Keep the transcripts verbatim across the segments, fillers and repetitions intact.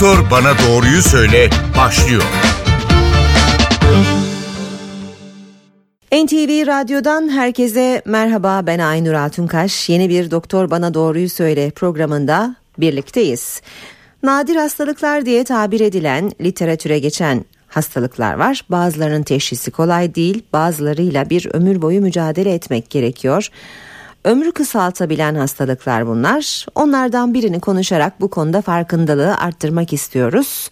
Doktor Bana Doğruyu Söyle başlıyor. N T V Radyo'dan herkese merhaba, ben Aynur Altunkaş. Yeni bir Doktor Bana Doğruyu Söyle programında birlikteyiz. Nadir hastalıklar diye tabir edilen, literatüre geçen hastalıklar var. Bazılarının teşhisi kolay değil, bazılarıyla bir ömür boyu mücadele etmek gerekiyor. Ömrü kısaltabilen hastalıklar bunlar. Onlardan birini konuşarak bu konuda farkındalığı arttırmak istiyoruz.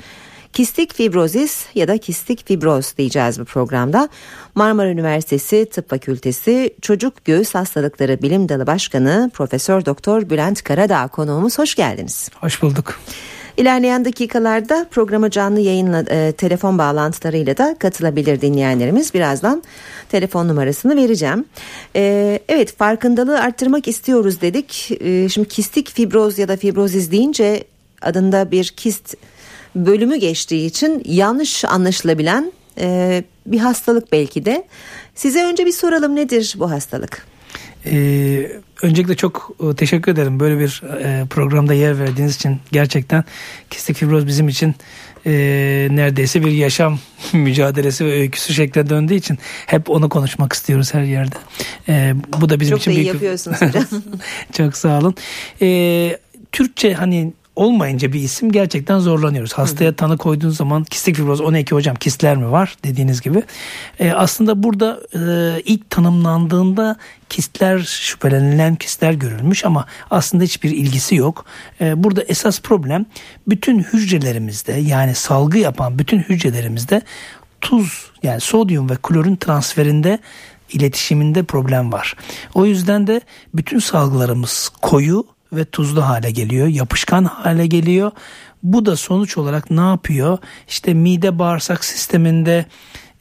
Kistik fibrozis ya da kistik fibroz diyeceğiz bu programda. Marmara Üniversitesi Tıp Fakültesi Çocuk Göğüs Hastalıkları Bilim Dalı Başkanı Profesör Doktor Bülent Karadağ konuğumuz. Hoş geldiniz. Hoş bulduk. İlerleyen dakikalarda programa canlı yayınla e, telefon bağlantılarıyla da katılabilir dinleyenlerimiz. Birazdan telefon numarasını vereceğim. E, evet, farkındalığı arttırmak istiyoruz dedik. E, şimdi kistik fibroz ya da fibrozis deyince adında bir kist bölümü geçtiği için yanlış anlaşılabilen e, bir hastalık belki de. Size önce bir soralım, nedir bu hastalık? Ee, öncelikle çok teşekkür ederim böyle bir e, programda yer verdiğiniz için. Gerçekten kistik fibroz bizim için e, neredeyse bir yaşam mücadelesi ve öyküsü şekline döndüğü için hep onu konuşmak istiyoruz her yerde. E, bu da bizim çok için büyük. Çok iyi yapıyorsunuz hocam. Çok sağ olun. E, Türkçe hani olmayınca bir isim gerçekten zorlanıyoruz. Hastaya tanı koyduğunuz zaman kistik fibroz o ne ki hocam, kistler mi var dediğiniz gibi. E, aslında burada e, ilk tanımlandığında kistler, şüphelenilen kistler görülmüş ama aslında hiçbir ilgisi yok. E, burada esas problem bütün hücrelerimizde, yani salgı yapan bütün hücrelerimizde tuz, yani sodyum ve klorun transferinde, iletişiminde problem var. O yüzden de bütün salgılarımız koyu ve tuzlu hale geliyor, yapışkan hale geliyor. Bu da sonuç olarak ne yapıyor? İşte mide bağırsak sisteminde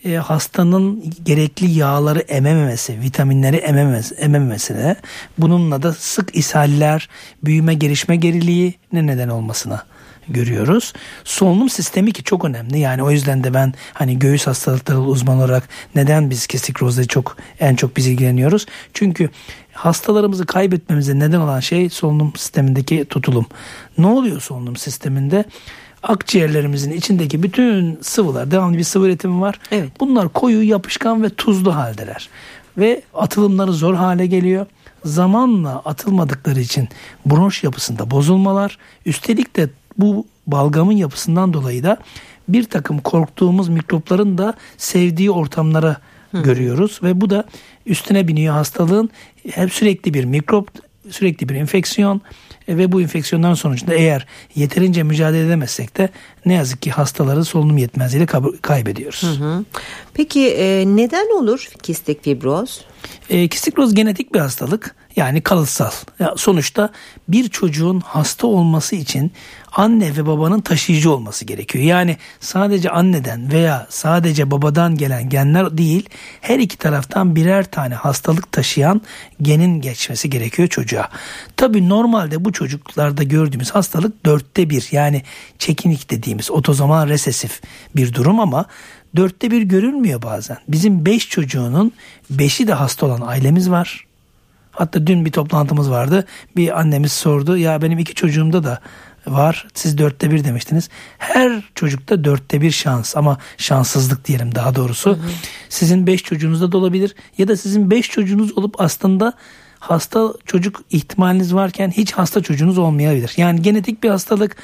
e, hastanın gerekli yağları emememesi, vitaminleri emememesi, emememesine, bununla da sık ishaller, büyüme gelişme geriliği ne neden olmasına görüyoruz. Solunum sistemi ki çok önemli. Yani o yüzden de ben hani göğüs hastalıkları uzmanı olarak neden biz kistik fibroziyle çok en çok biz ilgileniyoruz? Çünkü hastalarımızı kaybetmemize neden olan şey solunum sistemindeki tutulum. Ne oluyor solunum sisteminde? Akciğerlerimizin içindeki bütün sıvılar, devamlı bir sıvı üretimi var. Evet. Bunlar koyu, yapışkan ve tuzlu haldeler. Ve atılımları zor hale geliyor. Zamanla atılmadıkları için bronş yapısında bozulmalar, üstelik de bu balgamın yapısından dolayı da bir takım korktuğumuz mikropların da sevdiği ortamlara Hı. görüyoruz. Ve bu da üstüne biniyor hastalığın. Hep sürekli bir mikrop, sürekli bir enfeksiyon ve bu enfeksiyonların sonucunda eğer yeterince mücadele edemezsek de ne yazık ki hastaları solunum yetmezliğiyle kaybediyoruz. Hı hı. Peki e, neden olur kistik fibroz? E, kistik fibroz genetik bir hastalık, yani kalıtsal. Ya, sonuçta bir çocuğun hasta olması için anne ve babanın taşıyıcı olması gerekiyor. Yani sadece anneden veya sadece babadan gelen genler değil, her iki taraftan birer tane hastalık taşıyan genin geçmesi gerekiyor çocuğa. Tabii normalde bu çocuklarda gördüğümüz hastalık dörtte bir, yani çekinik dediğimiz otozomal resesif bir durum ama dörtte bir görülmüyor bazen. Bizim beş çocuğunun beşi de hasta olan ailemiz var. Hatta dün bir toplantımız vardı. Bir annemiz sordu, ya benim iki çocuğumda da var, siz dörtte bir demiştiniz. Her çocukta dörtte bir şans, ama şanssızlık diyelim daha doğrusu. Hı hı. Sizin beş çocuğunuzda da olabilir ya da sizin beş çocuğunuz olup aslında hasta çocuk ihtimaliniz varken hiç hasta çocuğunuz olmayabilir. Yani genetik bir hastalık.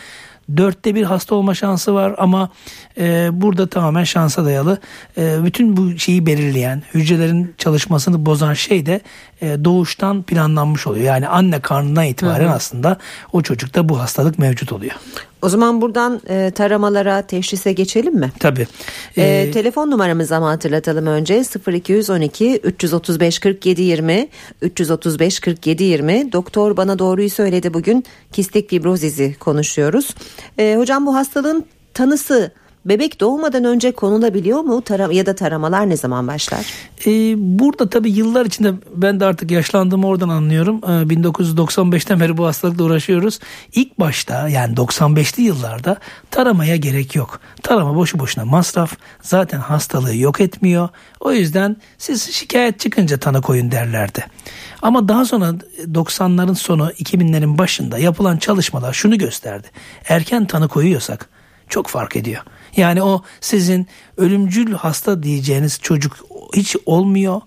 Dörtte bir hasta olma şansı var ama e, burada tamamen şansa dayalı. E, bütün bu şeyi belirleyen, hücrelerin çalışmasını bozan şey de e, doğuştan planlanmış oluyor. Yani anne karnından itibaren Hı-hı. aslında o çocukta bu hastalık mevcut oluyor. O zaman buradan e, taramalara, teşhise geçelim mi? Tabii. E, e, telefon numaramızı ama hatırlatalım önce. sıfır iki on iki üç otuz beş kırk yedi yirmi üç otuz beş kırk yedi yirmi. Doktor Bana Doğruyu Söyledi, bugün kistik fibrozizi konuşuyoruz. E, hocam, bu hastalığın tanısı bebek doğmadan önce konulabiliyor mu? Tara- ya da taramalar ne zaman başlar? Ee, burada tabii yıllar içinde ben de artık yaşlandığımı oradan anlıyorum. Ee, bin dokuz yüz doksan beşten beri bu hastalıkla uğraşıyoruz. İlk başta, yani doksan beşli yıllarda taramaya gerek yok. Tarama boşu boşuna masraf. Zaten hastalığı yok etmiyor. O yüzden siz şikayet çıkınca tanı koyun derlerdi. Ama daha sonra doksanların sonu iki binlerin başında yapılan çalışmalar şunu gösterdi. Erken tanı koyuyorsak çok fark ediyor. Yani o sizin ölümcül hasta diyeceğiniz çocuk hiç olmuyor.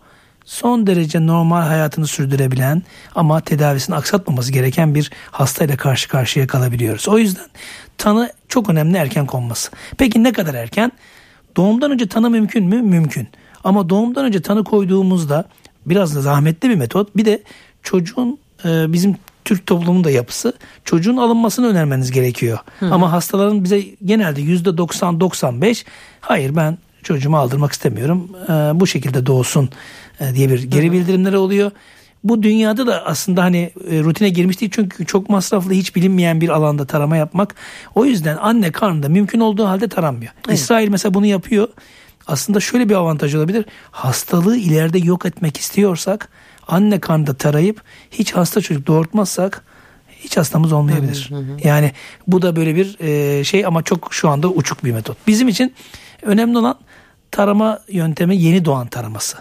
Son derece normal hayatını sürdürebilen ama tedavisini aksatmaması gereken bir hastayla karşı karşıya kalabiliyoruz. O yüzden tanı çok önemli, erken konması. Peki ne kadar erken? Doğumdan önce tanı mümkün mü? Mümkün. Ama doğumdan önce tanı koyduğumuzda biraz da zahmetli bir metot. Bir de çocuğun e, bizim Türk toplumunun da yapısı, çocuğun alınmasını önermeniz gerekiyor. Hı. Ama hastaların bize genelde yüzde doksan doksan beş hayır ben çocuğumu aldırmak istemiyorum, e, bu şekilde doğsun e, diye bir geri bildirimleri oluyor. Bu dünyada da aslında hani e, rutine girmiş değil, çünkü çok masraflı, hiç bilinmeyen bir alanda tarama yapmak. O yüzden anne karnında mümkün olduğu halde taranmıyor. Evet. İsrail mesela bunu yapıyor. Aslında şöyle bir avantaj olabilir. Hastalığı ileride yok etmek istiyorsak anne karnında tarayıp hiç hasta çocuk doğurtmazsak hiç hastamız olmayabilir. Hı hı hı. Yani bu da böyle bir şey ama çok şu anda uçuk bir metot. Bizim için önemli olan tarama yöntemi yeni doğan taraması.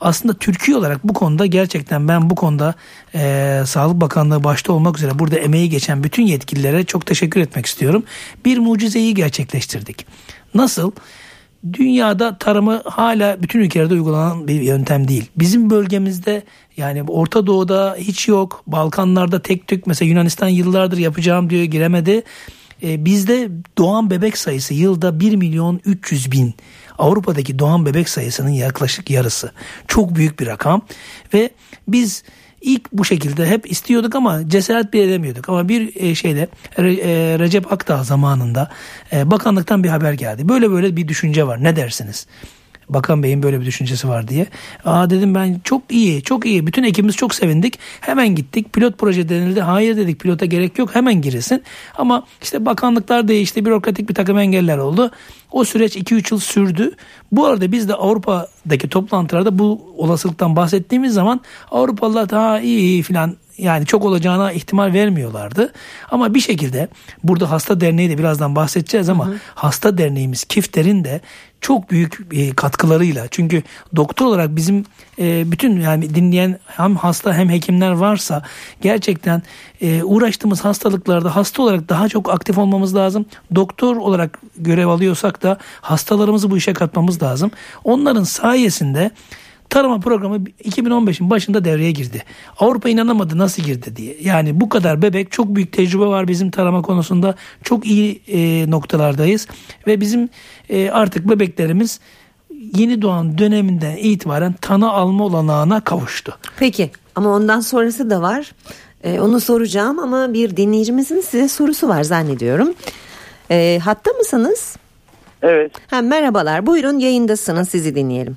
Aslında Türkiye olarak bu konuda gerçekten ben bu konuda e, Sağlık Bakanlığı başta olmak üzere burada emeği geçen bütün yetkililere çok teşekkür etmek istiyorum. Bir mucizeyi gerçekleştirdik. Nasıl? Dünyada tarama hala bütün ülkelerde uygulanan bir yöntem değil. Bizim bölgemizde, yani Orta Doğu'da hiç yok. Balkanlarda tek tük, mesela Yunanistan yıllardır yapacağım diyor, giremedi. Ee, bizde doğan bebek sayısı yılda bir milyon üç yüz bin. Avrupa'daki doğan bebek sayısının yaklaşık yarısı. Çok büyük bir rakam ve biz İlk bu şekilde hep istiyorduk ama cesaret bile edemiyorduk. Ama bir şeyde Recep Akdağ zamanında bakanlıktan bir haber geldi. Böyle böyle bir düşünce var, ne dersiniz? Bakan Bey'in böyle bir düşüncesi var diye. Aa dedim ben, çok iyi çok iyi. Bütün ekibimiz çok sevindik. Hemen gittik. Pilot proje denildi. Hayır dedik, pilota gerek yok, hemen girilsin. Ama işte bakanlıklar değişti. Bürokratik bir takım engeller oldu. O süreç iki üç yıl sürdü. Bu arada biz de Avrupa'daki toplantılarda bu olasılıktan bahsettiğimiz zaman Avrupalılar daha iyi, iyi filan, yani çok olacağına ihtimal vermiyorlardı. Ama bir şekilde burada hasta derneği de birazdan bahsedeceğiz ama hı hı. hasta derneğimiz KİFDER'in de çok büyük katkılarıyla, çünkü doktor olarak bizim bütün, yani dinleyen hem hasta hem hekimler varsa, gerçekten uğraştığımız hastalıklarda hasta olarak daha çok aktif olmamız lazım. Doktor olarak görev alıyorsak da hastalarımızı bu işe katmamız lazım. Onların sayesinde tarama programı iki bin on beşin başında devreye girdi. Avrupa inanamadı nasıl girdi diye. Yani bu kadar bebek, çok büyük tecrübe var bizim tarama konusunda. Çok iyi e, noktalardayız. Ve bizim e, artık bebeklerimiz yeni doğan döneminden itibaren tanı alma olanağına kavuştu. Peki ama ondan sonrası da var. E, onu soracağım ama bir dinleyicimizin size sorusu var zannediyorum. E, hatta mısınız? Evet. Ha, merhabalar, buyurun yayındasınız, sizi dinleyelim.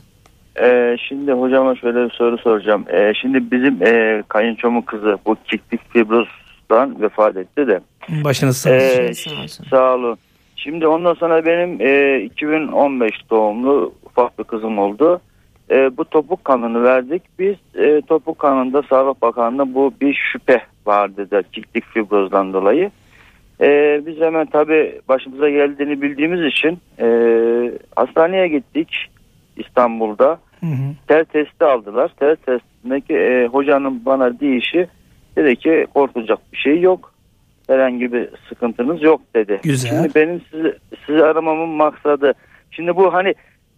Ee, şimdi hocama şöyle bir soru soracağım. Ee, şimdi bizim e, kayınçomun kızı bu kistik fibrozdan vefat etti de. Başınız sağ olsun. Ee, sağ olsun. Sağ olun. Şimdi ondan sonra benim e, iki bin on beş doğumlu ufak bir kızım oldu. E, bu topuk kanını verdik. Biz e, topuk kanında Sağlık Bakanlığı'nda bu bir şüphe vardı da kistik fibrozdan dolayı. E, biz hemen tabii başımıza geldiğini bildiğimiz için e, hastaneye gittik. İstanbul'da hı hı. ter testi aldılar. Ter testindeki e, hocanın bana deyişi dedi ki korkulacak bir şey yok. Herhangi bir sıkıntınız yok dedi. Güzel. Şimdi benim sizi, sizi aramamın maksadı. Şimdi bu hani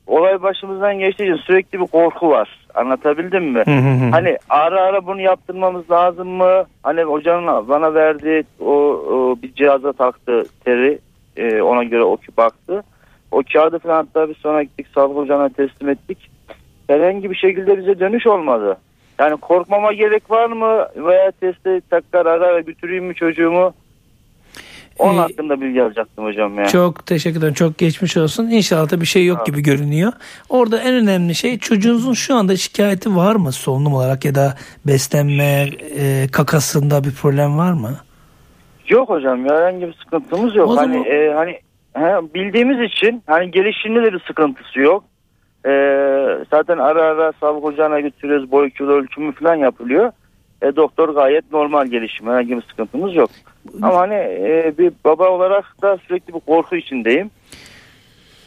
olay başımızdan geçtiği için sürekli bir korku var. Anlatabildim mi? Hı hı hı. Hani ara ara bunu yaptırmamız lazım mı? Hani hocanın bana verdiği o, o bir cihaza taktı teri. E, ona göre o ki baktı. O kağıdı falan hatta biz sonra gittik sağlık hocana teslim ettik. Herhangi bir şekilde bize dönüş olmadı. Yani korkmama gerek var mı? Veya testi tekrar ara ve götüreyim mi çocuğumu? Onun ee, hakkında bilgi alacaktım hocam ya. Çok teşekkür ederim. Çok geçmiş olsun. İnşallah da bir şey yok ha. gibi görünüyor. Orada en önemli şey, çocuğunuzun şu anda şikayeti var mı solunum olarak ya da beslenme, e, kakasında bir problem var mı? Yok hocam. Herhangi bir sıkıntımız yok. O hani zaman... e, hani He, bildiğimiz için hani gelişimde de bir sıkıntısı yok. Ee, zaten ara ara sağlık ocağına götürüyoruz. Boy kilo ölçümü falan yapılıyor. E, doktor gayet normal gelişim. Herhangi bir sıkıntımız yok. Ama hani e, bir baba olarak da sürekli bir korku içindeyim.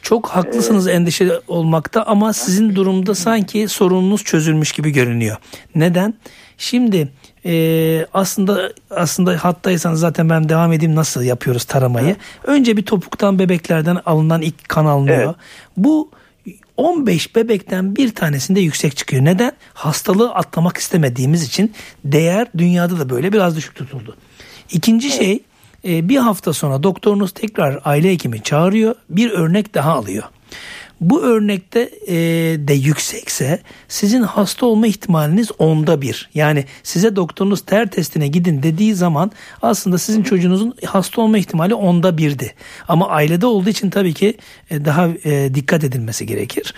Çok haklısınız ee, endişe olmakta ama sizin durumda sanki sorununuz çözülmüş gibi görünüyor. Neden? Şimdi e, aslında aslında hattaysanız zaten ben devam edeyim nasıl yapıyoruz taramayı. Evet. Önce bir topuktan bebeklerden alınan ilk kan alınıyor. Evet. Bu on beş bebekten bir tanesinde yüksek çıkıyor. Neden? Hastalığı atlamak istemediğimiz için değer dünyada da böyle biraz düşük tutuldu. İkinci şey, bir hafta sonra doktorunuz tekrar aile hekimi çağırıyor. Bir örnek daha alıyor. Bu örnekte de yüksekse sizin hasta olma ihtimaliniz onda bir. Yani size doktorunuz ter testine gidin dediği zaman aslında sizin çocuğunuzun hasta olma ihtimali onda birdi. Ama ailede olduğu için tabii ki daha dikkat edilmesi gerekir.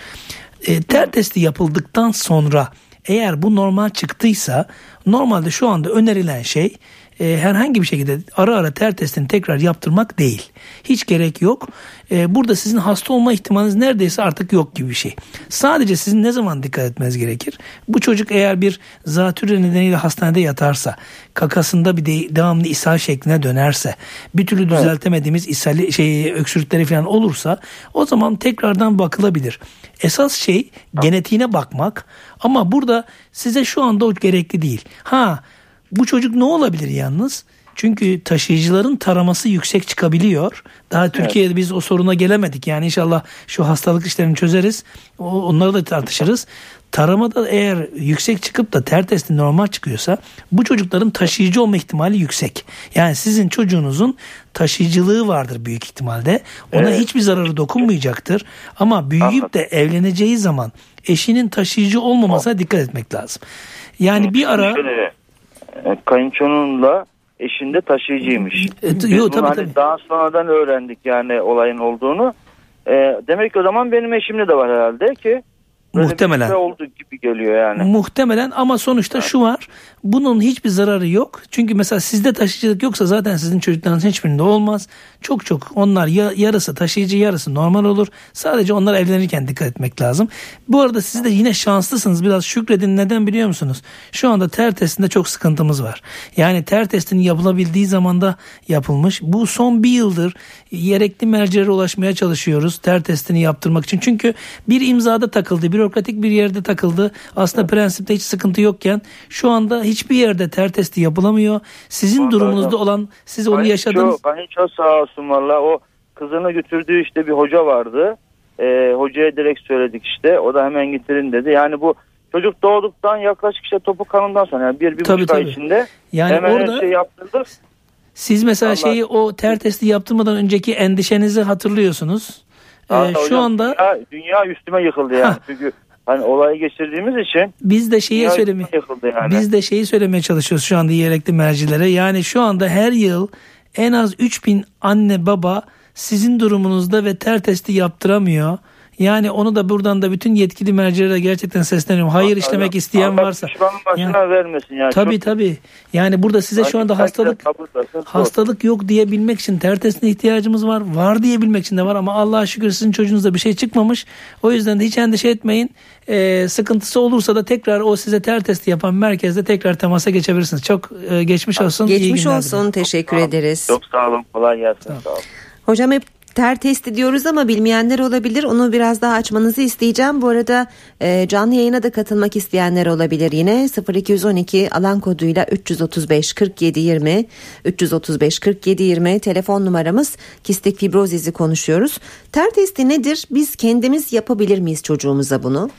Ter testi yapıldıktan sonra eğer bu normal çıktıysa normalde şu anda önerilen şey herhangi bir şekilde ara ara ter testini tekrar yaptırmak değil. Hiç gerek yok. Burada sizin hasta olma ihtimaliniz neredeyse artık yok gibi bir şey. Sadece sizin ne zaman dikkat etmeniz gerekir? Bu çocuk eğer bir zatürre nedeniyle hastanede yatarsa, kakasında bir de, devamlı ishal şekline dönerse, bir türlü düzeltemediğimiz ishal şey öksürükleri falan olursa o zaman tekrardan bakılabilir. Esas şey genetiğine bakmak ama burada size şu anda o gerekli değil. Ha, bu çocuk ne olabilir yalnız? Çünkü taşıyıcıların taraması yüksek çıkabiliyor. Daha Türkiye'de evet. Biz o soruna gelemedik. Yani inşallah şu hastalık işlerini çözeriz. Onları da tartışırız. Taramada eğer yüksek çıkıp da ter testi normal çıkıyorsa bu çocukların taşıyıcı olma ihtimali yüksek. Yani sizin çocuğunuzun taşıyıcılığı vardır büyük ihtimalle. Ona evet. Hiçbir zararı dokunmayacaktır. Ama büyüyüp de evleneceği zaman eşinin taşıyıcı olmamasına dikkat etmek lazım. Yani bir ara... Kayınçonunla eşinde taşıyıcıymış. E, t- yo, tabii, hani tabii. Daha sonradan öğrendik yani olayın olduğunu. E, demek ki o zaman benim eşimde de var herhalde ki. Muhtemelen. Şey oldu gibi geliyor yani. Muhtemelen ama sonuçta evet. Şu var. Bunun hiçbir zararı yok. Çünkü mesela sizde taşıyıcılık yoksa zaten sizin çocuklarınızın hiçbirinde olmaz. Çok çok onlar yarısı taşıyıcı yarısı normal olur. Sadece onlar evlenirken dikkat etmek lazım. Bu arada siz de yine şanslısınız. Biraz şükredin. Neden biliyor musunuz? Şu anda ter testinde çok sıkıntımız var. Yani ter testinin yapılabildiği zamanda yapılmış. Bu son bir yıldır gerekli mercilere ulaşmaya çalışıyoruz. Ter testini yaptırmak için. Çünkü bir imzada takıldı. Bir bürokratik bir yerde takıldı. Aslında prensipte hiç sıkıntı yokken şu anda hiçbir yerde ter testi yapılamıyor. Sizin durumunuzda olan siz onu yaşadınız. Ben hiç sağ olsun valla o kızını götürdüğü işte bir hoca vardı. Ee, hocaya direkt söyledik işte. O da hemen getirin dedi. Yani bu çocuk doğduktan yaklaşık işte topuk kanından sonra yani bir, bir tabii, buçuk tabii. ay içinde yani hemen orada... her şey yaptırdık. Siz mesela Allah... şeyi o ter testi yaptırmadan önceki endişenizi hatırlıyorsunuz. Ee, şu hocam, anda dünya, dünya üstüme yıkıldı yani. Çünkü hani olayı geçirdiğimiz için biz de şeyi söylemeye yani. Biz de şeyi söylemeye çalışıyoruz şu anda yerekli mercilere. Yani şu anda her yıl en az üç bin anne baba sizin durumunuzda ve ter testi yaptıramıyor. Yani onu da buradan da bütün yetkili mercilere gerçekten sesleniyorum. Hayır işlemek Allah, isteyen Allah varsa. Yani, vermesin yani. Tabii çok, tabii. Yani burada size şu anda hastalık hastalık yok diyebilmek için ter testine ihtiyacımız var. Var diyebilmek için de var ama Allah'a şükür sizin çocuğunuzda bir şey çıkmamış. O yüzden de hiç endişe etmeyin. Ee, sıkıntısı olursa da tekrar o size ter testi yapan merkezde tekrar temasa geçebilirsiniz. Çok e, geçmiş olsun. Geçmiş olsun. Dilerim. Teşekkür çok ederiz. Çok sağ olun. Kolay gelsin. Sağ olun. Hocam hep ter testi diyoruz ama bilmeyenler olabilir. Onu biraz daha açmanızı isteyeceğim. Bu arada e, canlı yayına da katılmak isteyenler olabilir yine. sıfır iki on iki alan koduyla üç otuz beş kırk yedi yirmi üç otuz beş kırk yedi yirmi telefon numaramız. Kistik fibrozizi konuşuyoruz. Ter testi nedir? Biz kendimiz yapabilir miyiz çocuğumuza bunu?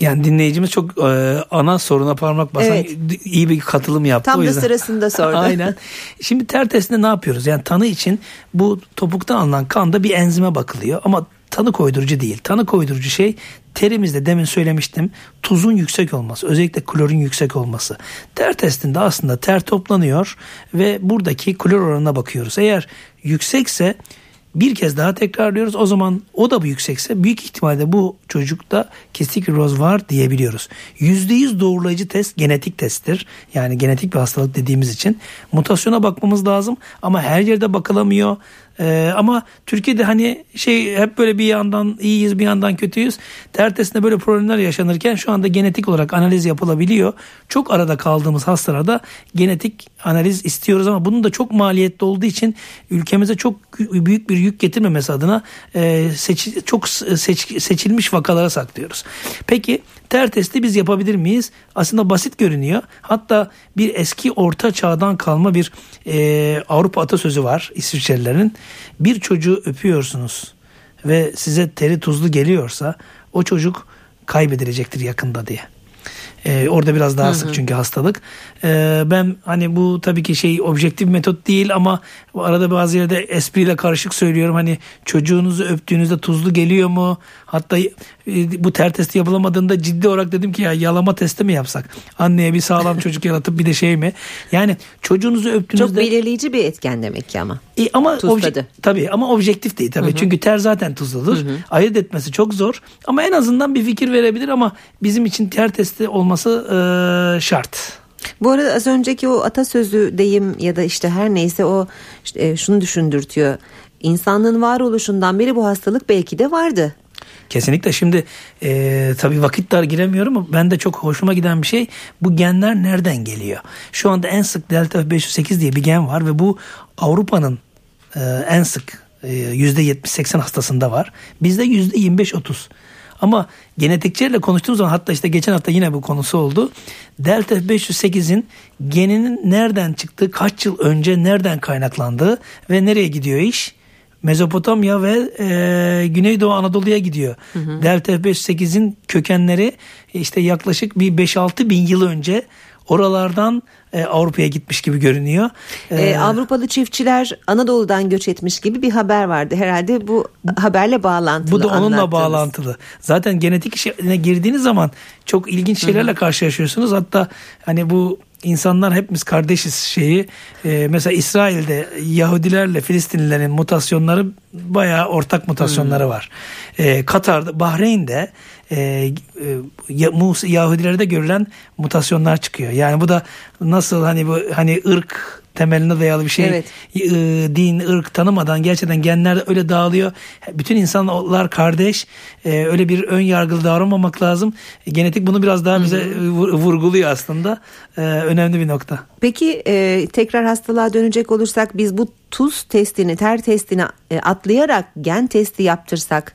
Yani dinleyicimiz çok e, ana soruna parmak basan evet. iyi bir katılım yaptı. Tam da sırasında sordu. Aynen. Şimdi ter testinde ne yapıyoruz? Yani tanı için bu topuktan alınan kanda bir enzime bakılıyor ama tanı koydurucu değil. Tanı koydurucu şey terimizde demin söylemiştim tuzun yüksek olması özellikle klorun yüksek olması. Ter testinde aslında ter toplanıyor ve buradaki klor oranına bakıyoruz. Eğer yüksekse bir kez daha tekrarlıyoruz. O zaman o da bu yüksekse büyük ihtimalle bu çocukta kistik fibroz var diyebiliyoruz. yüzde yüz doğrulayıcı test genetik testtir. Yani genetik bir hastalık dediğimiz için mutasyona bakmamız lazım ama her yerde bakılamıyor. Ee, ama Türkiye'de hani şey hep böyle bir yandan iyiyiz bir yandan kötüyüz dertesinde böyle problemler yaşanırken şu anda genetik olarak analiz yapılabiliyor. Çok arada kaldığımız hastalarda genetik analiz istiyoruz ama bunun da çok maliyetli olduğu için ülkemize çok büyük bir yük getirmemesi adına e, seçi, çok seç, seçilmiş vakalara saklıyoruz. Peki ter testi biz yapabilir miyiz? Aslında basit görünüyor. Hatta bir eski orta çağdan kalma bir e, Avrupa atasözü var İsviçrelilerin. Bir çocuğu öpüyorsunuz ve size teri tuzlu geliyorsa o çocuk kaybedilecektir yakında diye. Ee, orada biraz daha hı hı. sık çünkü hastalık. Ee, ben hani bu tabii ki şey objektif metot değil ama arada bazı yerde espriyle karışık söylüyorum. Hani çocuğunuzu öptüğünüzde tuzlu geliyor mu? Hatta e, bu ter testi yapılamadığında ciddi olarak dedim ki ya yalama testi mi yapsak? Anneye bir sağlam çocuk yaratıp bir de şey mi? Yani çocuğunuzu öptüğünüzde... Çok belirleyici bir etken demek ki ama. E, ama obje- tabii ama objektif değil tabii. Hı hı. Çünkü ter zaten tuzludur. Hı hı. Ayırt etmesi çok zor. Ama en azından bir fikir verebilir ama bizim için ter testi olmaz. E, şart. Bu arada az önceki o atasözü deyim ya da işte her neyse o e, şunu düşündürtüyor. İnsanlığın varoluşundan beri bu hastalık belki de vardı. Kesinlikle. Şimdi e, tabii vakit dar giremiyorum ama ben de çok hoşuma giden bir şey. Bu genler nereden geliyor? Şu anda en sık Delta F beş yüz sekiz diye bir gen var ve bu Avrupa'nın e, en sık e, yüzde yetmiş seksen hastasında var. Bizde yüzde yirmi beş otuz. Ama genetikçilerle konuştuğumuz zaman hatta işte geçen hafta yine bu konusu oldu. Delta F beş yüz sekizin geninin nereden çıktığı, kaç yıl önce nereden kaynaklandığı ve nereye gidiyor iş? Mezopotamya ve e, Güneydoğu Anadolu'ya gidiyor. Hı hı. Delta F beş yüz sekizin kökenleri işte yaklaşık bir beş altı bin yıl önce oralardan e, Avrupa'ya gitmiş gibi görünüyor. Ee, ee, Avrupalı çiftçiler Anadolu'dan göç etmiş gibi bir haber vardı. Herhalde bu haberle bağlantılı. Bu da onunla bağlantılı. Zaten genetik işine girdiğiniz zaman çok ilginç şeylerle Hı-hı. karşılaşıyorsunuz. Hatta hani bu insanlar hepimiz kardeşiz şeyi. E, mesela İsrail'de Yahudilerle Filistinlilerin mutasyonları bayağı ortak mutasyonları Hı-hı. var. E, Katar'da, Bahreyn'de E, e, Yahudilerde görülen mutasyonlar çıkıyor. Yani bu da nasıl hani bu hani ırk temeline dayalı bir şey, evet. e, din, ırk tanımadan gerçekten genler öyle dağılıyor. Bütün insanlar kardeş. E, öyle bir ön yargılı davranmamak lazım. E, genetik bunu biraz daha bize vurguluyor aslında. E, önemli bir nokta. Peki e, tekrar hastalığa dönecek olursak biz bu tuz testini, ter testini e, atlayarak gen testi yaptırsak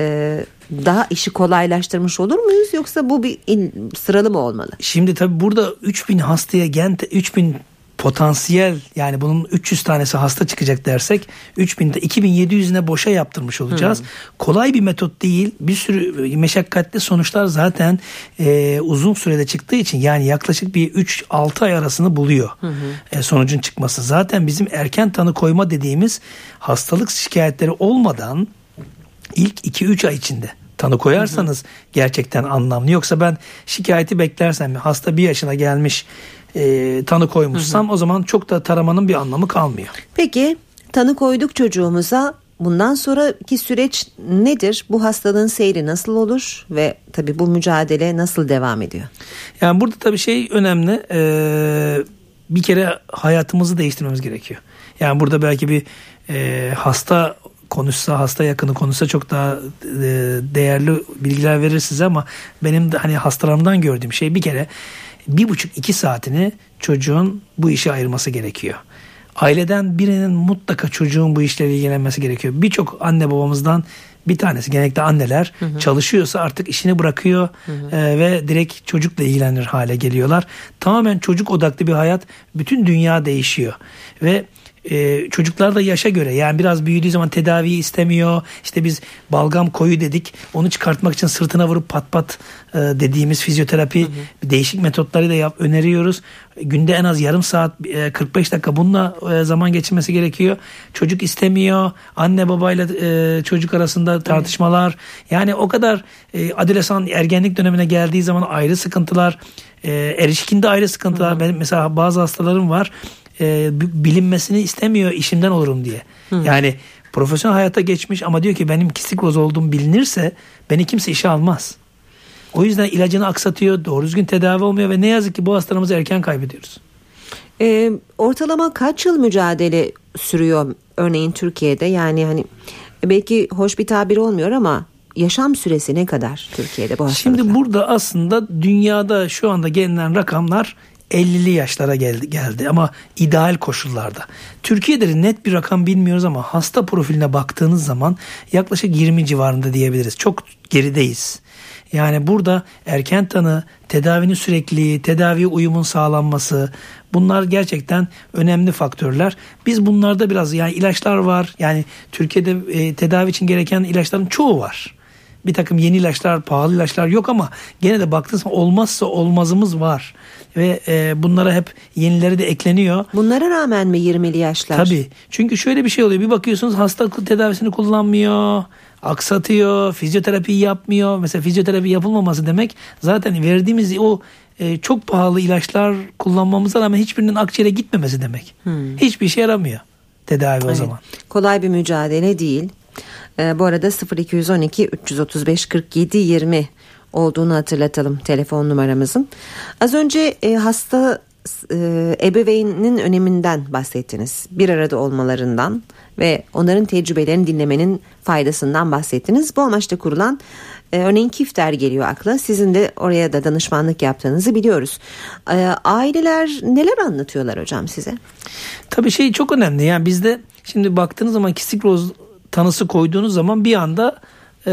Ee, daha işi kolaylaştırmış olur muyuz yoksa bu bir in, sıralı mı olmalı? Şimdi tabii burada üç bin hastaya gen üç bin potansiyel yani bunun üç yüz tanesi hasta çıkacak dersek üç binde iki bin yedi yüzüne boşa yaptırmış olacağız. Hmm. Kolay bir metot değil. Bir sürü meşakkatli sonuçlar zaten e, uzun sürede çıktığı için yani yaklaşık bir üç altı ay arasını buluyor. Hmm. E, sonucun çıkması. Zaten bizim erken tanı koyma dediğimiz hastalık şikayetleri olmadan İlk iki üç ay içinde tanı koyarsanız hı hı. gerçekten anlamlı. Yoksa ben şikayeti beklersem hasta bir yaşına gelmiş e, tanı koymuşsam hı hı. o zaman çok da taramanın bir anlamı kalmıyor. Peki tanı koyduk çocuğumuza bundan sonraki süreç nedir? Bu hastalığın seyri nasıl olur ve tabii bu mücadele nasıl devam ediyor? Yani burada tabii şey önemli e, bir kere hayatımızı değiştirmemiz gerekiyor. Yani burada belki bir e, hasta konuşsa hasta yakını konuşsa çok daha değerli bilgiler verir size ama benim de hani hastalarımdan gördüğüm şey bir kere bir buçuk iki saatini çocuğun bu işe ayırması gerekiyor. Aileden birinin mutlaka çocuğun bu işlerle ilgilenmesi gerekiyor. Birçok anne babamızdan bir tanesi genellikle anneler hı hı. çalışıyorsa artık işini bırakıyor hı hı. E, ve direkt çocukla ilgilenir hale geliyorlar. Tamamen çocuk odaklı bir hayat, bütün dünya değişiyor ve Ee, çocuklar da yaşa göre yani biraz büyüdüğü zaman tedaviyi istemiyor. İşte biz balgam koyu dedik, onu çıkartmak için sırtına vurup pat pat e, dediğimiz fizyoterapi hı hı. değişik metotları da yap, öneriyoruz. Günde en az yarım saat e, kırk beş dakika bununla e, zaman geçirmesi gerekiyor. Çocuk istemiyor, anne babayla e, çocuk arasında tartışmalar hı. yani o kadar e, adolesan ergenlik dönemine geldiği zaman ayrı sıkıntılar, e, erişkinde ayrı sıkıntılar hı hı. Benim mesela bazı hastalarım var E, bilinmesini istemiyor işimden olurum diye. Hı. Yani profesyonel hayata geçmiş ama diyor ki benim kistik fibrozis olduğum bilinirse beni kimse işe almaz. O yüzden ilacını aksatıyor, doğru düzgün tedavi olmuyor ve ne yazık ki bu hastalarımızı erken kaybediyoruz. E, ortalama kaç yıl mücadele sürüyor örneğin Türkiye'de, yani hani belki hoş bir tabir olmuyor ama yaşam süresi ne kadar Türkiye'de bu hastalıklar? Şimdi burada aslında dünyada şu anda gelinen rakamlar ellili yaşlara geldi, geldi ama ideal koşullarda. Türkiye'de de net bir rakam bilmiyoruz ama hasta profiline baktığınız zaman yaklaşık yirmi civarında diyebiliriz. Çok gerideyiz. Yani burada erken tanı, tedavinin sürekliliği, tedaviye uyumun sağlanması, bunlar gerçekten önemli faktörler. Biz bunlarda biraz, yani ilaçlar var, yani Türkiye'de e, tedavi için gereken ilaçların çoğu var. Bir takım yeni ilaçlar, pahalı ilaçlar yok ama gene de baktığınızda olmazsa olmazımız var. Ve e, bunlara hep yenileri de ekleniyor. Bunlara rağmen mi yirmili yaşlar? Tabii. Çünkü şöyle bir şey oluyor. Bir bakıyorsunuz hasta tedavisini kullanmıyor, aksatıyor, fizyoterapi yapmıyor. Mesela fizyoterapi yapılmaması demek zaten verdiğimiz o e, çok pahalı ilaçlar kullanmamıza rağmen hiçbirinin akciğere gitmemesi demek. Hmm. Hiçbir işe yaramıyor tedavi, evet, o zaman. Kolay bir mücadele değil. Ee, bu arada sıfır iki on iki üç otuz beş kırk yedi yirmi olduğunu hatırlatalım telefon numaramızın. Az önce e, hasta e, ebeveynin öneminden bahsettiniz. Bir arada olmalarından ve onların tecrübelerini dinlemenin faydasından bahsettiniz. Bu amaçla kurulan e, örneğin KİFDER geliyor akla. Sizin de oraya da danışmanlık yaptığınızı biliyoruz. E, aileler neler anlatıyorlar hocam size? Tabii şey çok önemli. Yani bizde şimdi baktığınız zaman kistik roz tanısı koyduğunuz zaman bir anda e,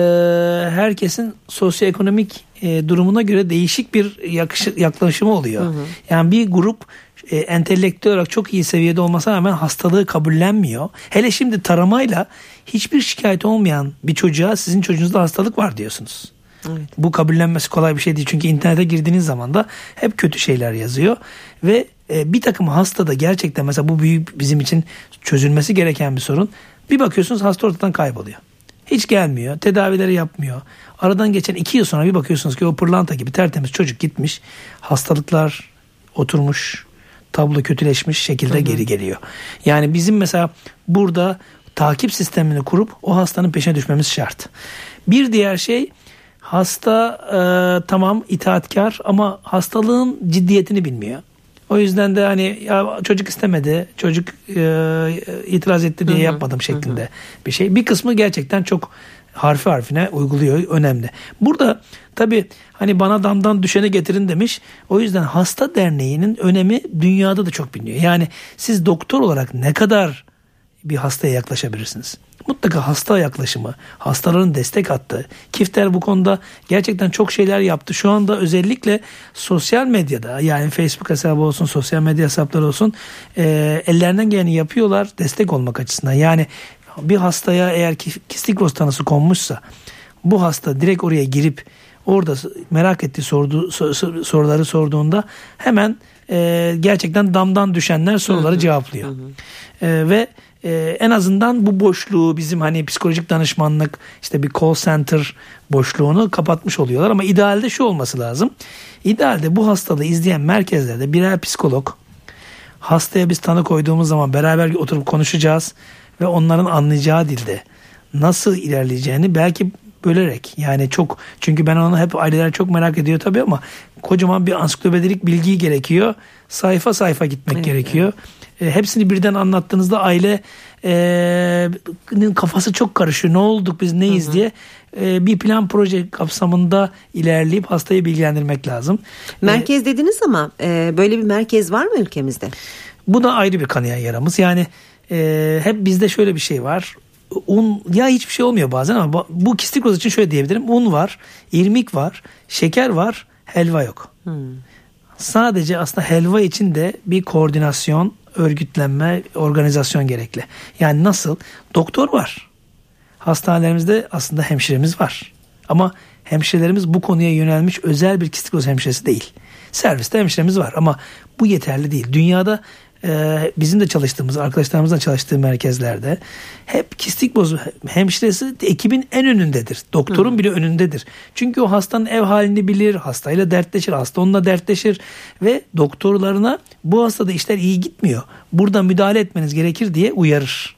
herkesin sosyoekonomik e, durumuna göre değişik bir yakışı, yaklaşımı oluyor. Hı hı. Yani bir grup e, entelektüel olarak çok iyi seviyede olmasına rağmen hastalığı kabullenmiyor. Hele şimdi taramayla hiçbir şikayet olmayan bir çocuğa sizin çocuğunuzda hastalık var diyorsunuz. Evet. Bu kabullenmesi kolay bir şey değil. Çünkü internete girdiğiniz zaman da hep kötü şeyler yazıyor ve e, bir takım hastada gerçekten mesela bu büyük bizim için çözülmesi gereken bir sorun. Bir bakıyorsunuz hasta ortadan kayboluyor. Hiç gelmiyor. Tedavileri yapmıyor. Aradan geçen iki yıl sonra bir bakıyorsunuz ki o pırlanta gibi tertemiz çocuk gitmiş. Hastalıklar oturmuş. Tablo kötüleşmiş şekilde Tabii. geri geliyor. Yani bizim mesela burada takip sistemini kurup o hastanın peşine düşmemiz şart. Bir diğer şey, hasta e, tamam itaatkar ama hastalığın ciddiyetini bilmiyor. O yüzden de hani ya çocuk istemedi, çocuk e, itiraz etti diye hı hı, yapmadım şeklinde hı hı. bir şey. Bir kısmı gerçekten çok harfi harfine uyguluyor, önemli. Burada tabii hani bana damdan düşeni getirin demiş. O yüzden hasta derneğinin önemi dünyada da çok biliniyor. Yani siz doktor olarak ne kadar bir hastaya yaklaşabilirsiniz? Mutlaka hasta yaklaşımı, hastaların destek hattı. KİFDER bu konuda gerçekten çok şeyler yaptı. Şu anda özellikle sosyal medyada, yani Facebook hesabı olsun, sosyal medya hesapları olsun, e, ellerinden geleni yapıyorlar destek olmak açısından. Yani bir hastaya eğer kistik roz tanısı konmuşsa bu hasta direkt oraya girip orada merak ettiği sordu, sor, soruları sorduğunda hemen e, gerçekten damdan düşenler soruları cevaplıyor. E, ve Ee, en azından bu boşluğu bizim hani psikolojik danışmanlık, işte bir call center boşluğunu kapatmış oluyorlar. Ama idealde şu olması lazım. İdealde bu hastalığı izleyen merkezlerde birer psikolog, hastaya biz tanı koyduğumuz zaman beraber oturup konuşacağız ve onların anlayacağı dilde nasıl ilerleyeceğini belki bölerek, yani çok, çünkü ben onu hep aileler çok merak ediyor tabii ama kocaman bir ansiklopedilik bilgi gerekiyor. Sayfa sayfa gitmek evet, gerekiyor. Evet. Hepsini birden anlattığınızda ailenin e, kafası çok karışıyor. Ne olduk biz neyiz hı hı. diye e, bir plan proje kapsamında ilerleyip hastayı bilgilendirmek lazım. Merkez ee, dediniz ama e, böyle bir merkez var mı ülkemizde? Bu da ayrı bir kanayan yaramız. Yani e, hep bizde şöyle bir şey var. Un ya hiçbir şey olmuyor bazen ama bu kistik roz için şöyle diyebilirim. Un var, irmik var, şeker var, helva yok. Hmm. Sadece aslında helva için de bir koordinasyon, örgütlenme, organizasyon gerekli. Yani nasıl? Doktor var. Hastanelerimizde aslında hemşiremiz var. Ama hemşirelerimiz bu konuya yönelmiş özel bir kistik roz hemşiresi değil. Serviste hemşiremiz var ama bu yeterli değil. Dünyada e, bizim de çalıştığımız, arkadaşlarımızla çalıştığı merkezlerde hep kistik roz hemşiresi ekibin en önündedir. Doktorun Hı. bile önündedir. Çünkü o hastanın ev halini bilir, hastayla dertleşir, hasta onunla dertleşir ve doktorlarına bu hastada işler iyi gitmiyor, burada müdahale etmeniz gerekir diye uyarır.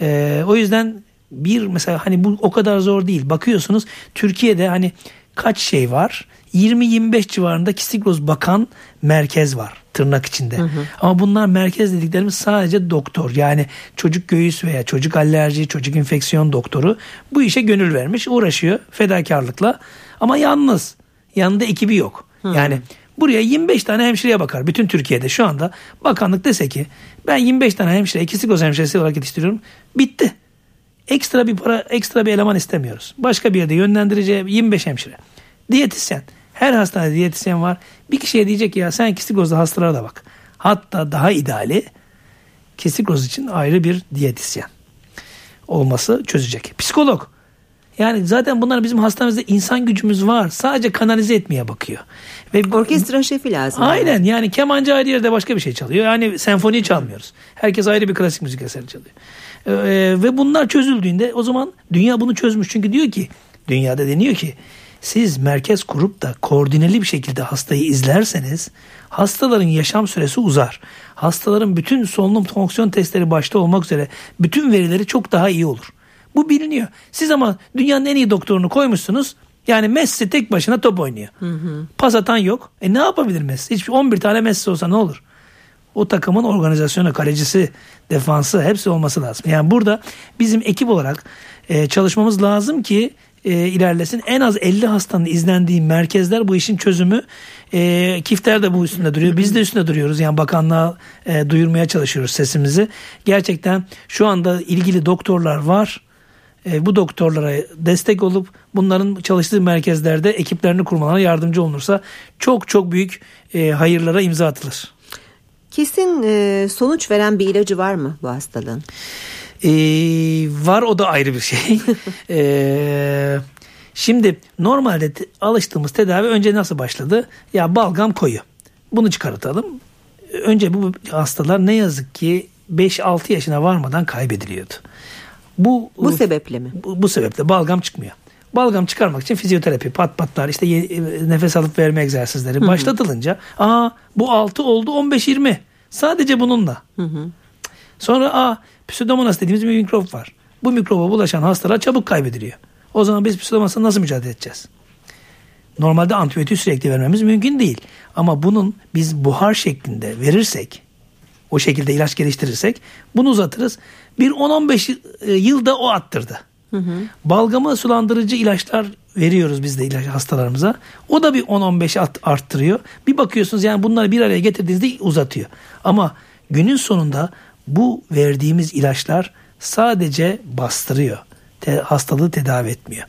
E, o yüzden bir mesela hani bu o kadar zor değil. Bakıyorsunuz Türkiye'de hani kaç şey var? yirmi yirmi beş civarında kistik fibrozis bakan merkez var tırnak içinde. Hı hı. Ama bunlar merkez dediklerimiz sadece doktor, yani çocuk göğüs veya çocuk alerji, çocuk infeksiyon doktoru bu işe gönül vermiş, uğraşıyor fedakarlıkla ama yalnız, yanında ekibi yok. Hı. Yani buraya yirmi beş tane hemşireye bakar. Bütün Türkiye'de şu anda bakanlık dese ki ben yirmi beş tane hemşireye kistik fibrozis hemşiresi olarak yetiştiriyorum. Bitti. Ekstra bir para, ekstra bir eleman istemiyoruz. Başka bir yerde yönlendireceği yirmi beş hemşire. Diyetisyen. Her hastanede diyetisyen var. Bir kişiye diyecek ya sen kistik fibrozlu hastalara da bak. Hatta daha ideali kistik fibroz için ayrı bir diyetisyen olması çözecek. Psikolog. Yani zaten bunlar bizim hastamızda insan gücümüz var. Sadece kanalize etmeye bakıyor. Ve orkestra şefi lazım. Aynen yani, yani kemancı ayrı yerde başka bir şey çalıyor. Yani senfoni çalmıyoruz. Herkes ayrı bir klasik müzik eseri çalıyor. Ee, ve bunlar çözüldüğünde o zaman dünya bunu çözmüş. Çünkü diyor ki, dünyada deniyor ki siz merkez kurup da koordineli bir şekilde hastayı izlerseniz hastaların yaşam süresi uzar. Hastaların bütün solunum fonksiyon testleri başta olmak üzere bütün verileri çok daha iyi olur. Bu biliniyor. Siz ama dünyanın en iyi doktorunu koymuşsunuz. Yani Messi tek başına top oynuyor. Hı hı. Pas atan yok. E ne yapabilir Messi? Hiç on bir tane Messi olsa ne olur? O takımın organizasyonu, kalecisi, defansı hepsi olması lazım. Yani burada bizim ekip olarak e, çalışmamız lazım ki e, ilerlesin. En az elli hastanın izlendiği merkezler bu işin çözümü. E, KİFDER de bu üstünde duruyor. Biz de üstünde duruyoruz. Yani bakanlığa e, duyurmaya çalışıyoruz sesimizi. Gerçekten şu anda ilgili doktorlar var. E, bu doktorlara destek olup bunların çalıştığı merkezlerde ekiplerini kurmalarına yardımcı olunursa çok çok büyük e, hayırlara imza atılır. Kesin e, sonuç veren bir ilacı var mı bu hastalığın? E, var, o da ayrı bir şey. e, şimdi normalde t- alıştığımız tedavi önce nasıl başladı? Ya balgam koyu. Bunu çıkartalım. Önce bu hastalar ne yazık ki beş altı yaşına varmadan kaybediliyordu. Bu, bu sebeple mi? Bu, bu sebeple balgam çıkmıyor. Balgam çıkarmak için fizyoterapi, pat patlar, işte nefes alıp verme egzersizleri hı hı. başlatılınca aa bu altı oldu on beş yirmi. Sadece bununla. Hı hı. Sonra aa Pseudomonas dediğimiz bir mikrop var. Bu mikroba bulaşan hastalar çabuk kaybediliyor. O zaman biz Pseudomonas'la nasıl mücadele edeceğiz? Normalde antibiyotik sürekli vermemiz mümkün değil. Ama bunun biz buhar şeklinde verirsek, o şekilde ilaç geliştirirsek bunu uzatırız. Bir on on beş yılda o attırdı. Hı hı. Balgama sulandırıcı ilaçlar veriyoruz biz de ilaç hastalarımıza. O da bir on on beş arttırıyor. Bir bakıyorsunuz yani bunları bir araya getirdiğinizde uzatıyor. Ama günün sonunda bu verdiğimiz ilaçlar sadece bastırıyor. Te, hastalığı tedavi etmiyor.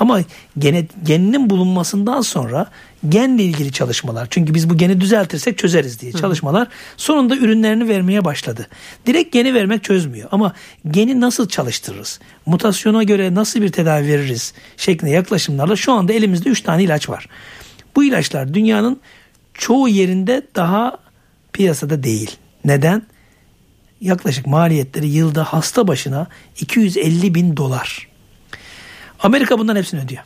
Ama gene, geninin bulunmasından sonra genle ilgili çalışmalar, çünkü biz bu geni düzeltirsek çözeriz diye çalışmalar sonunda ürünlerini vermeye başladı. Direkt geni vermek çözmüyor ama geni nasıl çalıştırırız? Mutasyona göre nasıl bir tedavi veririz? Şeklinde yaklaşımlarla şu anda elimizde üç tane ilaç var. Bu ilaçlar dünyanın çoğu yerinde daha piyasada değil. Neden? Yaklaşık maliyetleri yılda hasta başına iki yüz elli bin dolar. Amerika bundan hepsini ödüyor.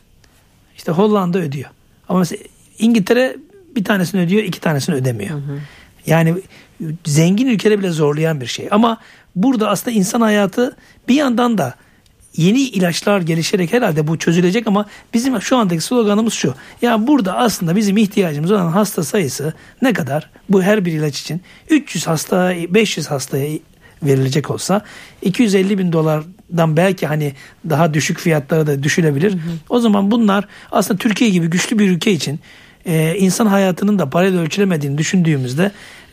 İşte Hollanda ödüyor. Ama mesela İngiltere bir tanesini ödüyor, iki tanesini ödemiyor. Hı hı. Yani zengin ülkeleri bile zorlayan bir şey. Ama burada aslında insan hayatı bir yandan da yeni ilaçlar gelişerek herhalde bu çözülecek ama bizim şu andaki sloganımız şu. Ya burada aslında bizim ihtiyacımız olan hasta sayısı ne kadar? Bu her bir ilaç için üç yüz hasta, beş yüz hastaya verilecek olsa iki yüz elli bin dolardan belki hani daha düşük fiyatlara da düşülebilir. Hı hı. O zaman bunlar aslında Türkiye gibi güçlü bir ülke için e, insan hayatının da parayla ölçülemediğini düşündüğümüzde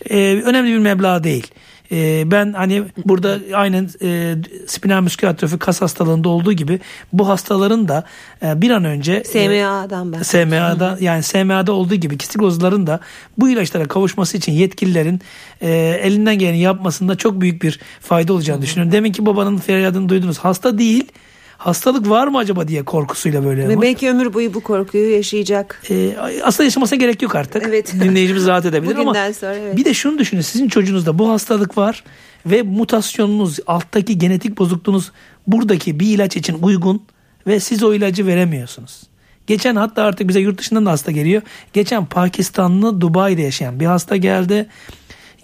e, önemli bir meblağ değil. E, ben hani burada aynen e, spinal musküler atrofi kas hastalığında olduğu gibi bu hastaların da e, bir an önce S M A'dan e, S M A'da yani S M A'da olduğu gibi kistik fibrozların da bu ilaçlara kavuşması için yetkililerin e, elinden geleni yapmasında çok büyük bir fayda olacağını Hı-hı. düşünüyorum. Deminki babanın feryadını duydunuz. Hasta değil. Hastalık var mı acaba diye korkusuyla böyle. Ve belki ömür boyu bu korkuyu yaşayacak. Ee, aslında yaşamasına gerek yok artık. Evet. Dinleyicimiz rahat edebilir ama sonra, evet. Bir de şunu düşünün, sizin çocuğunuzda bu hastalık var ve mutasyonunuz, alttaki genetik bozukluğunuz buradaki bir ilaç için uygun ve siz o ilacı veremiyorsunuz. Geçen hatta artık bize yurt dışından da hasta geliyor. Geçen Pakistanlı Dubai'de yaşayan bir hasta geldi.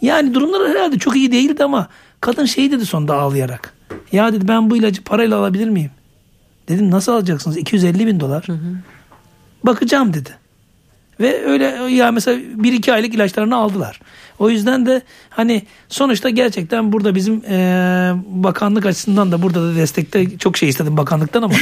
Yani durumları herhalde çok iyi değildi ama kadın şey dedi sonunda ağlayarak. Ya dedi ben bu ilacı parayla alabilir miyim? Dedim nasıl alacaksınız? iki yüz elli bin dolar. Hı hı. Bakacağım dedi. Ve öyle ya mesela bir iki aylık ilaçlarını aldılar. O yüzden de hani sonuçta gerçekten burada bizim e, bakanlık açısından da burada da destekte çok şey istedim bakanlıktan ama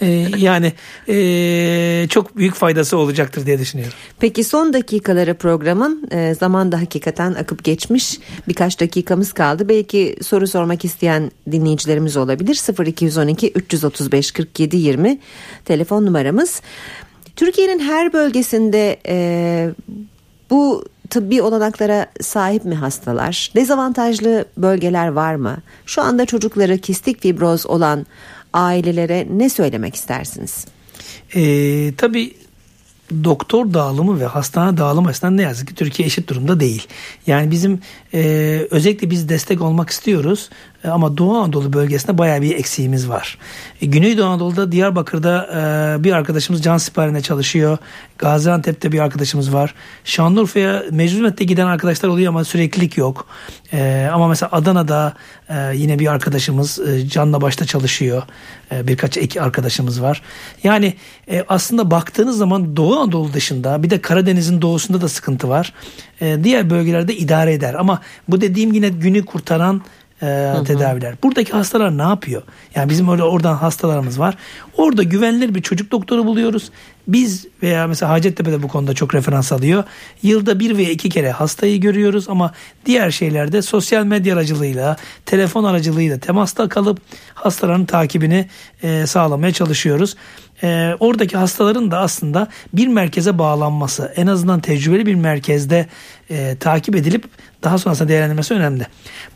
e, yani e, çok büyük faydası olacaktır diye düşünüyorum. Peki son dakikaları programın e, zaman da hakikaten akıp geçmiş, birkaç dakikamız kaldı. Belki soru sormak isteyen dinleyicilerimiz olabilir. sıfır iki yüz on iki üç yüz otuz beş kırk yedi yirmi telefon numaramız. Türkiye'nin her bölgesinde e, bu tıbbi olanaklara sahip mi hastalar? Dezavantajlı bölgeler var mı? Şu anda çocukları kistik fibroz olan ailelere ne söylemek istersiniz? E, tabii doktor dağılımı ve hastane dağılımı açısından ne yazık ki Türkiye eşit durumda değil. Yani bizim e, özellikle biz destek olmak istiyoruz. Ama Doğu Anadolu bölgesinde bayağı bir eksiğimiz var. E, Güneydoğu Anadolu'da Diyarbakır'da e, bir arkadaşımız can siperinde çalışıyor. Gaziantep'te bir arkadaşımız var. Şanlıurfa'ya mecburiyette giden arkadaşlar oluyor ama süreklilik yok. E, ama mesela Adana'da e, yine bir arkadaşımız e, canla başta çalışıyor. E, birkaç ek arkadaşımız var. Yani e, aslında baktığınız zaman Doğu Anadolu dışında bir de Karadeniz'in doğusunda da sıkıntı var. E, diğer bölgelerde idare eder ama bu dediğim yine günü kurtaran tedaviler. Hı hı. Buradaki hastalar ne yapıyor? Yani bizim öyle oradan hastalarımız var. Orada güvenilir bir çocuk doktoru buluyoruz. Biz veya mesela Hacettepe'de bu konuda çok referans alıyor. Yılda bir veya iki kere hastayı görüyoruz ama diğer şeylerde sosyal medya aracılığıyla, telefon aracılığıyla temasta kalıp hastaların takibini e, sağlamaya çalışıyoruz. E, oradaki hastaların da aslında bir merkeze bağlanması, en azından tecrübeli bir merkezde e, takip edilip daha sonrasında değerlendirmesi önemli.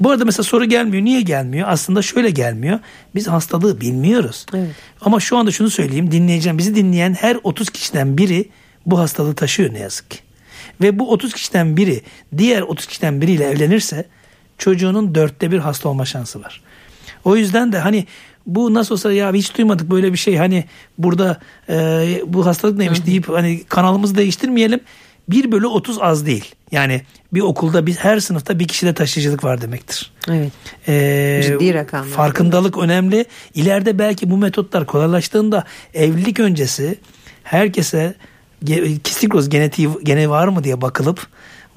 Bu arada mesela soru gelmiyor. Niye gelmiyor? Aslında şöyle gelmiyor. Biz hastalığı bilmiyoruz. Evet. Ama şu anda şunu söyleyeyim. Dinleyeceğim. Bizi dinleyen her otuz kişiden biri bu hastalığı taşıyor ne yazık ki. Ve bu otuz kişiden biri diğer otuz kişiden biriyle evlenirse çocuğunun dörtte bir hasta olma şansı var. O yüzden de hani bu nasıl olsa ya hiç duymadık böyle bir şey. Hani burada e, bu hastalık neymiş deyip hani kanalımızı değiştirmeyelim. bir bölü otuz az değil. Yani bir okulda bir, her sınıfta bir kişide taşıyıcılık var demektir. Evet. Ee, Ciddi rakamlar. Farkındalık önemli. İleride belki bu metotlar kolaylaştığında evlilik öncesi herkese kistik fibroz genetiği gene var mı diye bakılıp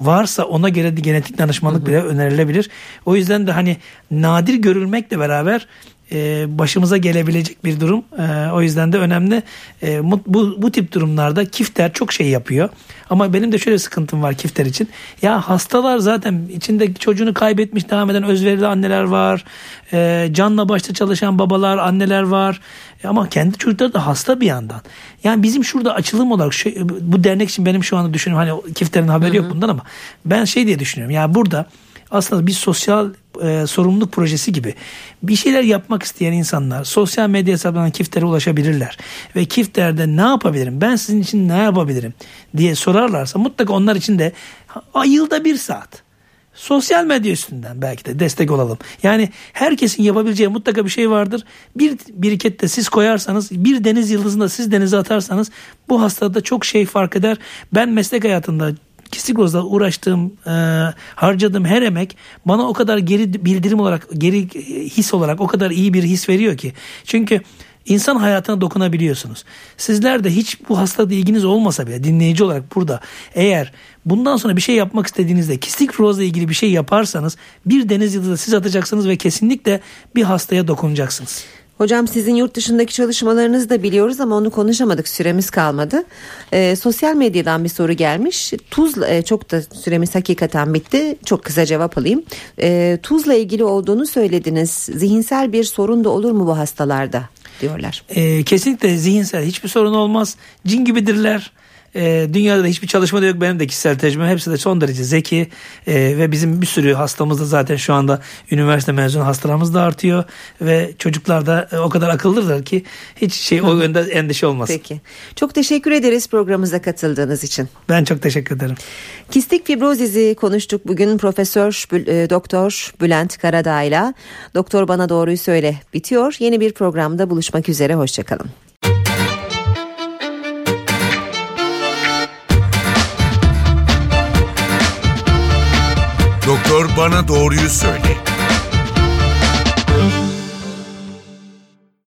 varsa ona göre genetik danışmanlık hı hı. bile önerilebilir. O yüzden de hani nadir görülmekle beraber başımıza gelebilecek bir durum. O yüzden de önemli. Bu, bu tip durumlarda KİFDER çok şey yapıyor. Ama benim de şöyle sıkıntım var KİFDER için. Ya hastalar zaten içinde çocuğunu kaybetmiş devam eden özverili anneler var. Canla başta çalışan babalar, anneler var. Ama kendi çocukları da hasta bir yandan. Yani bizim şurada açılım olarak şu, bu dernek için benim şu anda düşünüyorum. Hani KİFDER'in haberi hı hı. yok bundan ama ben şey diye düşünüyorum. Ya burada aslında bir sosyal e, sorumluluk projesi gibi bir şeyler yapmak isteyen insanlar sosyal medya hesaplarından KİFDER'e ulaşabilirler. Ve KİFDER'de ne yapabilirim, ben sizin için ne yapabilirim diye sorarlarsa mutlaka onlar için de yılda bir saat sosyal medya üstünden belki de destek olalım. Yani herkesin yapabileceği mutlaka bir şey vardır. Bir birikette siz koyarsanız, bir deniz yıldızında siz denize atarsanız bu hastalıkta çok şey fark eder. Ben meslek hayatında kistik fibrozla uğraştığım, e, harcadığım her emek bana o kadar geri bildirim olarak, geri his olarak o kadar iyi bir his veriyor ki. Çünkü insan hayatına dokunabiliyorsunuz. Sizler de hiç bu hastalıkla ilginiz olmasa bile dinleyici olarak burada eğer bundan sonra bir şey yapmak istediğinizde kistik fibrozla ilgili bir şey yaparsanız bir deniz yıldızı siz atacaksınız ve kesinlikle bir hastaya dokunacaksınız. Hocam sizin yurt dışındaki çalışmalarınızı da biliyoruz ama onu konuşamadık, süremiz kalmadı. E, sosyal medyadan bir soru gelmiş. Tuzla e, çok da süremiz hakikaten bitti. Çok kısa cevap alayım. E, tuzla ilgili olduğunu söylediniz. Zihinsel bir sorun da olur mu bu hastalarda diyorlar. E, kesinlikle zihinsel hiçbir sorun olmaz. Cin gibidirler. E, dünyada da hiçbir çalışma da yok. Benim de kişisel tecrübem, hepsi de son derece zeki e, ve bizim bir sürü hastamız da zaten şu anda üniversite mezunu hastalarımız da artıyor ve çocuklar da e, o kadar akıllıdırlar ki hiç şey o yönde endişe olmasın. Peki. Çok teşekkür ederiz programımıza katıldığınız için. Ben çok teşekkür ederim. Kistik fibrozisi konuştuk bugün. Profesör Bül- Doktor Bülent Karadağ ile Doktor Bana Doğruyu Söyle bitiyor. Yeni bir programda buluşmak üzere. Hoşçakalın. Doktor Bana Doğruyu Söyle.